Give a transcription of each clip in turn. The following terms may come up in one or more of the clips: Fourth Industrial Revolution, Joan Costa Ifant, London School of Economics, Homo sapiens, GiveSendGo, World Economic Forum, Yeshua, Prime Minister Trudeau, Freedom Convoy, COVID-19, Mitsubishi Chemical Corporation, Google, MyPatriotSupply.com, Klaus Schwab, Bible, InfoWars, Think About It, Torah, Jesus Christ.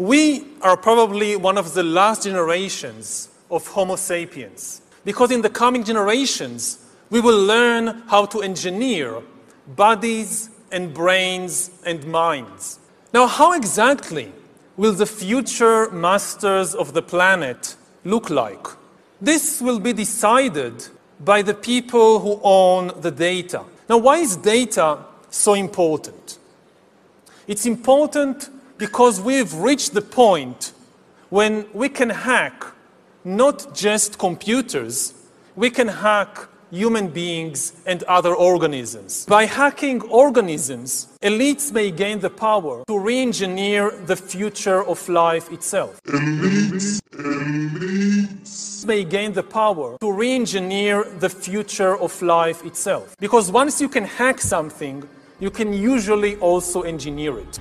We are probably one of the last generations of Homo sapiens, because in the coming generations, we will learn how to engineer bodies and brains and minds. Now, how exactly will the future masters of the planet look like? This will be decided by the people who own the data. Now, why is data so important? It's important because we've reached the point when we can hack not just computers, we can hack human beings and other organisms. By hacking organisms, elites may gain the power to re-engineer the future of life itself. Elites may gain the power to re-engineer the future of life itself. Because once you can hack something, you can usually also engineer it.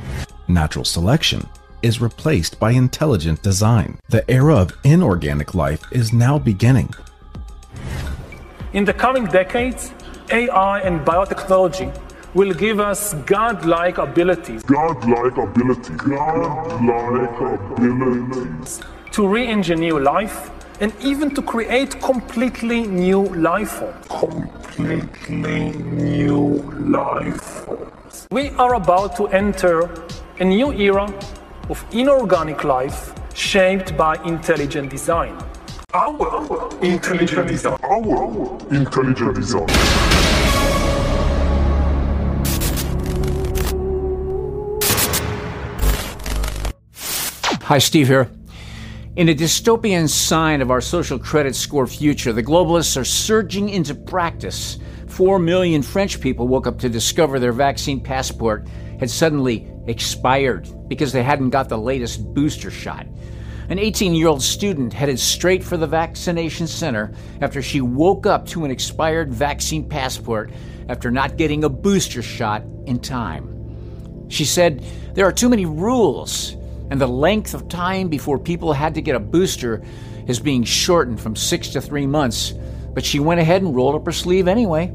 Natural selection is replaced by intelligent design. The era of inorganic life is now beginning. In the coming decades, AI and biotechnology will give us godlike abilities. To re-engineer life and even to create completely new life forms. We are about to enter a new era of inorganic life shaped by intelligent design. Our intelligent design. Hi, Steve here. In a dystopian sign of our social credit score future, the globalists are surging into practice. 4 million French people woke up to discover their vaccine passport had suddenly expired because they hadn't got the latest booster shot. An 18-year-old student headed straight for the vaccination center after she woke up to an expired vaccine passport after not getting a booster shot in time. She said, "There are too many rules, and the length of time before people had to get a booster is being shortened from 6 to 3 months, but she went ahead and rolled up her sleeve anyway."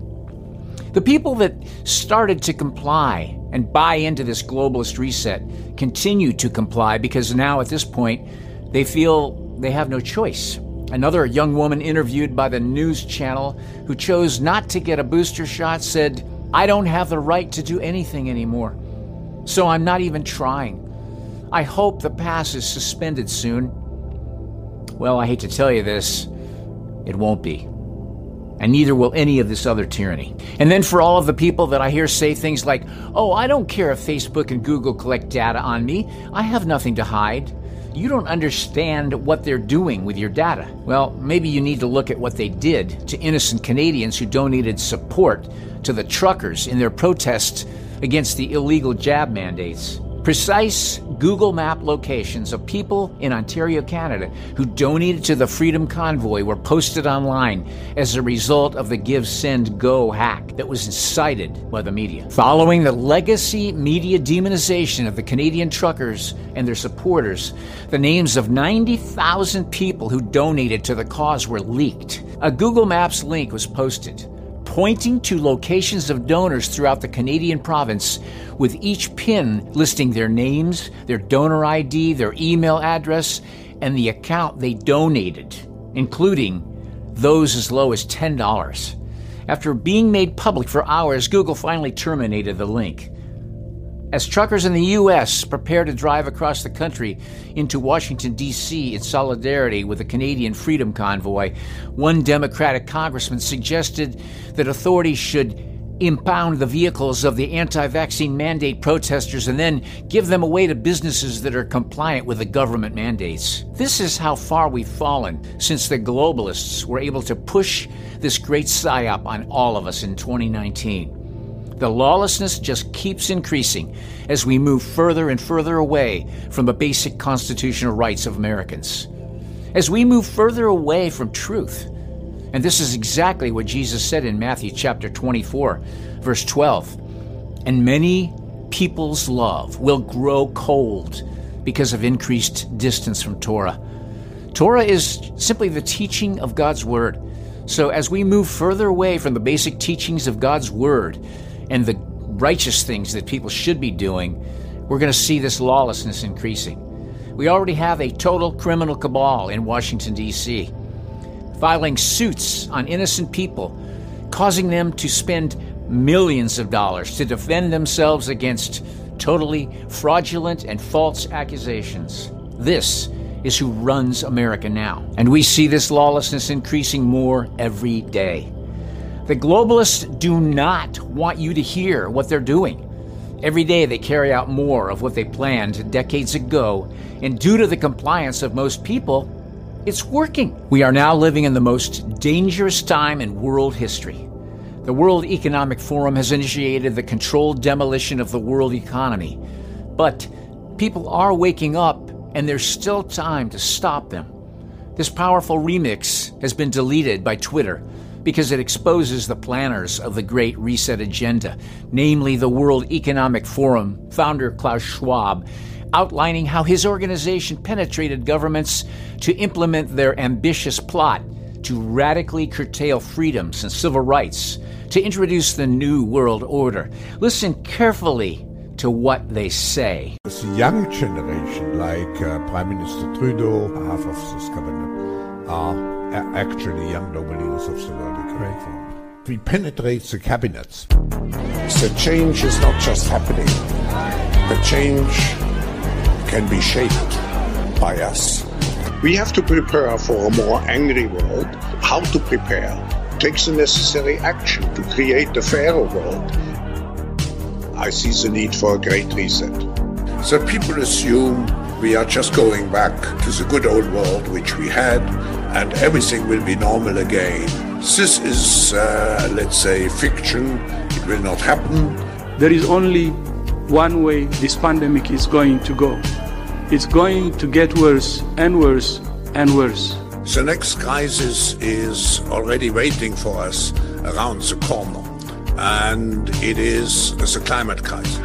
The people that started to comply and buy into this globalist reset continue to comply because now at this point, they feel they have no choice. Another young woman interviewed by the news channel who chose not to get a booster shot said, "I don't have the right to do anything anymore, so I'm not even trying. I hope the pass is suspended soon." Well, I hate to tell you this, it won't be. And neither will any of this other tyranny. And then for all of the people that I hear say things like, "Oh, I don't care if Facebook and Google collect data on me. I have nothing to hide." You don't understand what they're doing with your data. Well, maybe you need to look at what they did to innocent Canadians who donated support to the truckers in their protests against the illegal jab mandates. Precise Google Map locations of people in Ontario, Canada, who donated to the Freedom Convoy were posted online as a result of the GiveSendGo hack that was incited by the media. Following the legacy media demonization of the Canadian truckers and their supporters, the names of 90,000 people who donated to the cause were leaked. A Google Maps link was posted, pointing to locations of donors throughout the Canadian province, with each pin listing their names, their donor ID, their email address, and the account they donated, including those as low as $10. After being made public for hours, Google finally terminated the link. As truckers in the U.S. prepare to drive across the country into Washington, D.C. in solidarity with the Canadian Freedom Convoy, one Democratic congressman suggested that authorities should impound the vehicles of the anti-vaccine mandate protesters and then give them away to businesses that are compliant with the government mandates. This is how far we've fallen since the globalists were able to push this great psyop on all of us in 2019. The lawlessness just keeps increasing as we move further and further away from the basic constitutional rights of Americans, as we move further away from truth. And this is exactly what Jesus said in Matthew chapter 24, verse 12. "And many people's love will grow cold because of increased distance from Torah." Torah is simply the teaching of God's word. So as we move further away from the basic teachings of God's word and the righteous things that people should be doing, we're going to see this lawlessness increasing. We already have a total criminal cabal in Washington, D.C., filing suits on innocent people, causing them to spend millions of dollars to defend themselves against totally fraudulent and false accusations. This is who runs America now. And we see this lawlessness increasing more every day. The globalists do not want you to hear what they're doing. Every day they carry out more of what they planned decades ago, and due to the compliance of most people, it's working. We are now living in the most dangerous time in world history. The World Economic Forum has initiated the controlled demolition of the world economy. But people are waking up, and there's still time to stop them. This powerful remix has been deleted by Twitter because it exposes the planners of the Great Reset agenda, namely the World Economic Forum founder Klaus Schwab, outlining how his organization penetrated governments to implement their ambitious plot to radically curtail freedoms and civil rights, to introduce the new world order. Listen carefully to what they say. It's a young generation, like Prime Minister Trudeau. Half of this government are actually young leaders of the World Economic Forum. We penetrate the cabinets. The change is not just happening. The change can be shaped by us. We have to prepare for a more angry world. How to prepare? Take the necessary action to create a fairer world. I see the need for a great reset. So people assume we are just going back to the good old world which we had, and everything will be normal again. This is, let's say, fiction. It will not happen. There is only one way this pandemic is going to go. It's going to get worse and worse and worse. The next crisis is already waiting for us around the corner, and it is the climate crisis.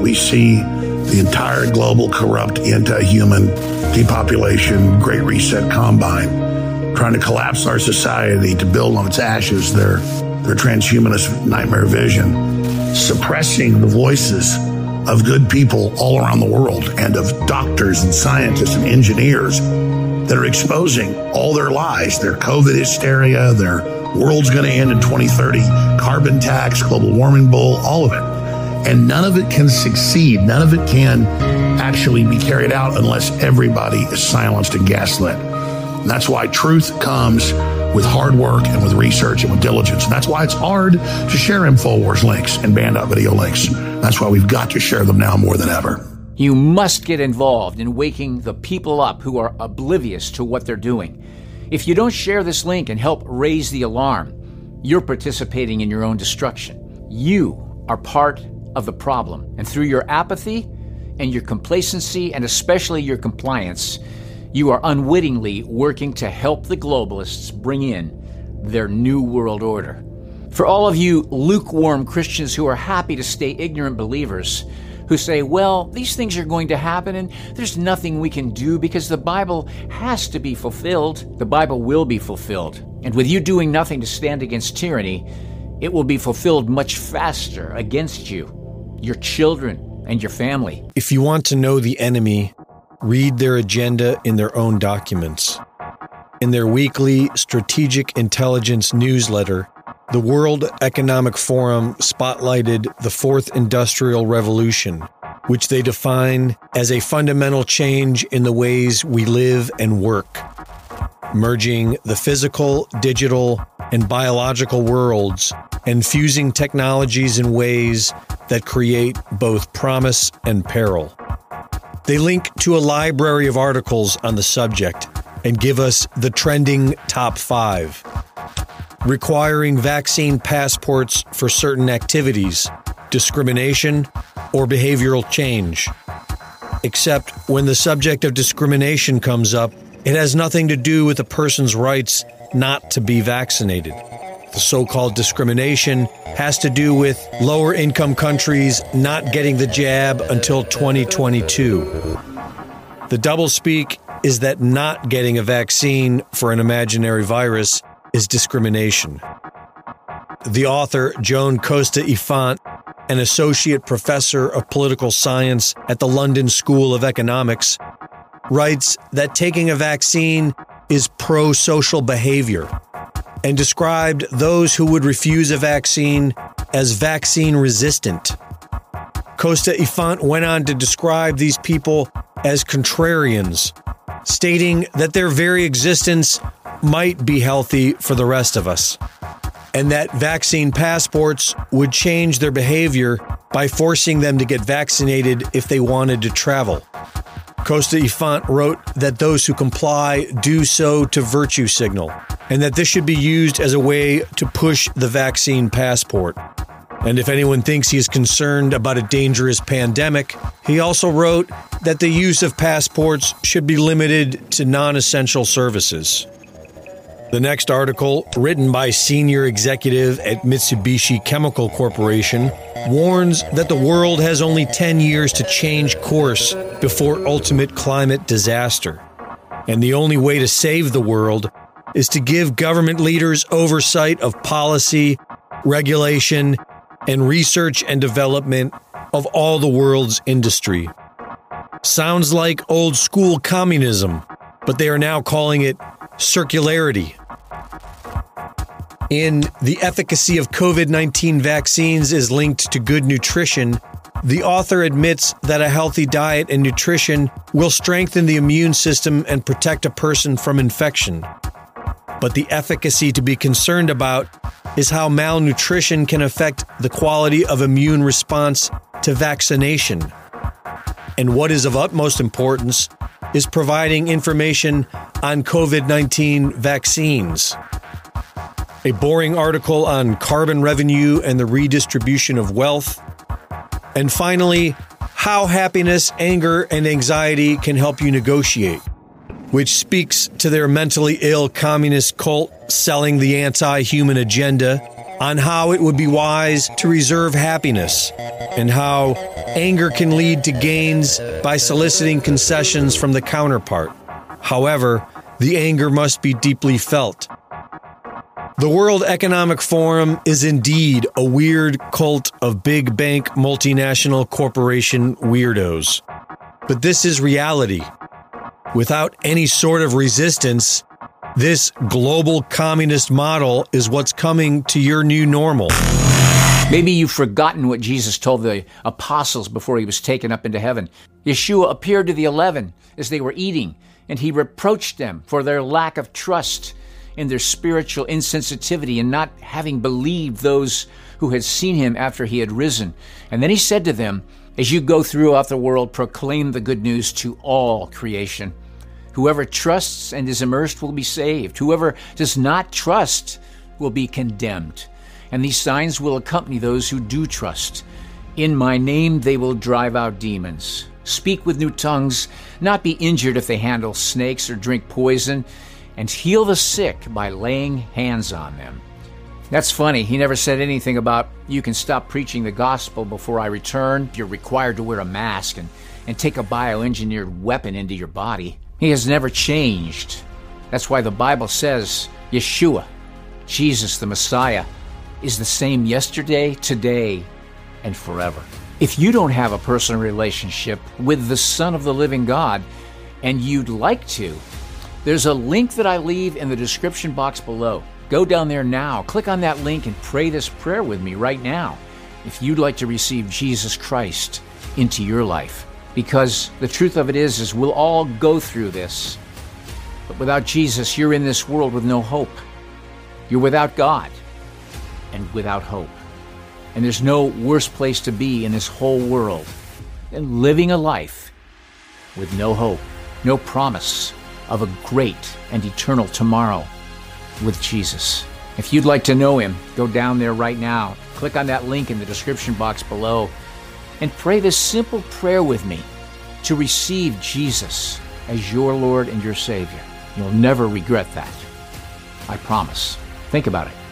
We see the entire global corrupt, anti-human, depopulation, Great Reset combine, trying to collapse our society to build on its ashes, their transhumanist nightmare vision, suppressing the voices of good people all around the world, and of doctors and scientists and engineers that are exposing all their lies, their COVID hysteria, their world's going to end in 2030, carbon tax, global warming bull, all of it. And none of it can succeed. None of it can actually be carried out unless everybody is silenced and gaslit. And that's why truth comes with hard work and with research and with diligence. And that's why it's hard to share InfoWars links and banned out video links. That's why we've got to share them now more than ever. You must get involved in waking the people up who are oblivious to what they're doing. If you don't share this link and help raise the alarm, you're participating in your own destruction. You are part of the problem. And through your apathy and your complacency, and especially your compliance, you are unwittingly working to help the globalists bring in their new world order. For all of you lukewarm Christians who are happy to stay ignorant believers, who say, well, these things are going to happen and there's nothing we can do because the Bible has to be fulfilled. The Bible will be fulfilled. And with you doing nothing to stand against tyranny, it will be fulfilled much faster against you, your children, and your family. If you want to know the enemy, read their agenda in their own documents. In their weekly Strategic Intelligence newsletter, the World Economic Forum spotlighted the Fourth Industrial Revolution, which they define as a fundamental change in the ways we live and work, merging the physical, digital, and biological worlds and fusing technologies in ways that create both promise and peril. They link to a library of articles on the subject and give us the trending top 5. Requiring vaccine passports for certain activities, discrimination, or behavioral change. Except when the subject of discrimination comes up, it has nothing to do with a person's rights not to be vaccinated. The so-called discrimination has to do with lower-income countries not getting the jab until 2022. The doublespeak is that not getting a vaccine for an imaginary virus is discrimination. The author, Joan Costa Ifant, an associate professor of political science at the London School of Economics, writes that taking a vaccine is pro-social behavior and described those who would refuse a vaccine as vaccine resistant. Costa Ifant went on to describe these people as contrarians, stating that their very existence might be healthy for the rest of us, and that vaccine passports would change their behavior by forcing them to get vaccinated if they wanted to travel. Costa Ifant wrote that those who comply do so to virtue signal, and that this should be used as a way to push the vaccine passport. And if anyone thinks he is concerned about a dangerous pandemic, he also wrote that the use of passports should be limited to non-essential services. The next article, written by senior executive at Mitsubishi Chemical Corporation, warns that the world has only 10 years to change course before ultimate climate disaster. And the only way to save the world is to give government leaders oversight of policy, regulation, and research and development of all the world's industry. Sounds like old school communism, but they are now calling it circularity. In The Efficacy of COVID-19 Vaccines is Linked to Good Nutrition, the author admits that a healthy diet and nutrition will strengthen the immune system and protect a person from infection. But the efficacy to be concerned about is how malnutrition can affect the quality of immune response to vaccination. And what is of utmost importance is providing information on COVID-19 vaccines. A boring article on carbon revenue and the redistribution of wealth. And finally, how happiness, anger, and anxiety can help you negotiate, which speaks to their mentally ill communist cult selling the anti-human agenda on how it would be wise to reserve happiness and how anger can lead to gains by soliciting concessions from the counterpart. However, the anger must be deeply felt. The World Economic Forum is indeed a weird cult of big bank multinational corporation weirdos. But this is reality. Without any sort of resistance, this global communist model is what's coming to your new normal. Maybe you've forgotten what Jesus told the apostles before he was taken up into heaven. Yeshua appeared to the 11 as they were eating, and he reproached them for their lack of trust in their spiritual insensitivity and not having believed those who had seen him after he had risen. And then he said to them, "As you go throughout the world, proclaim the good news to all creation. Whoever trusts and is immersed will be saved. Whoever does not trust will be condemned. And these signs will accompany those who do trust. In my name they will drive out demons, speak with new tongues, not be injured if they handle snakes or drink poison, and heal the sick by laying hands on them." That's funny. He never said anything about you can stop preaching the gospel before I return. You're required to wear a mask and take a bioengineered weapon into your body. He has never changed. That's why the Bible says Yeshua, Jesus the Messiah, is the same yesterday, today, and forever. If you don't have a personal relationship with the Son of the Living God, and you'd like to, there's a link that I leave in the description box below. Go down there now, click on that link, and pray this prayer with me right now if you'd like to receive Jesus Christ into your life. Because the truth of it is we'll all go through this. But without Jesus, you're in this world with no hope. You're without God and without hope. And there's no worse place to be in this whole world than living a life with no hope, no promise of a great and eternal tomorrow with Jesus. If you'd like to know him, go down there right now. Click on that link in the description box below and pray this simple prayer with me to receive Jesus as your Lord and your Savior. You'll never regret that. I promise. Think about it.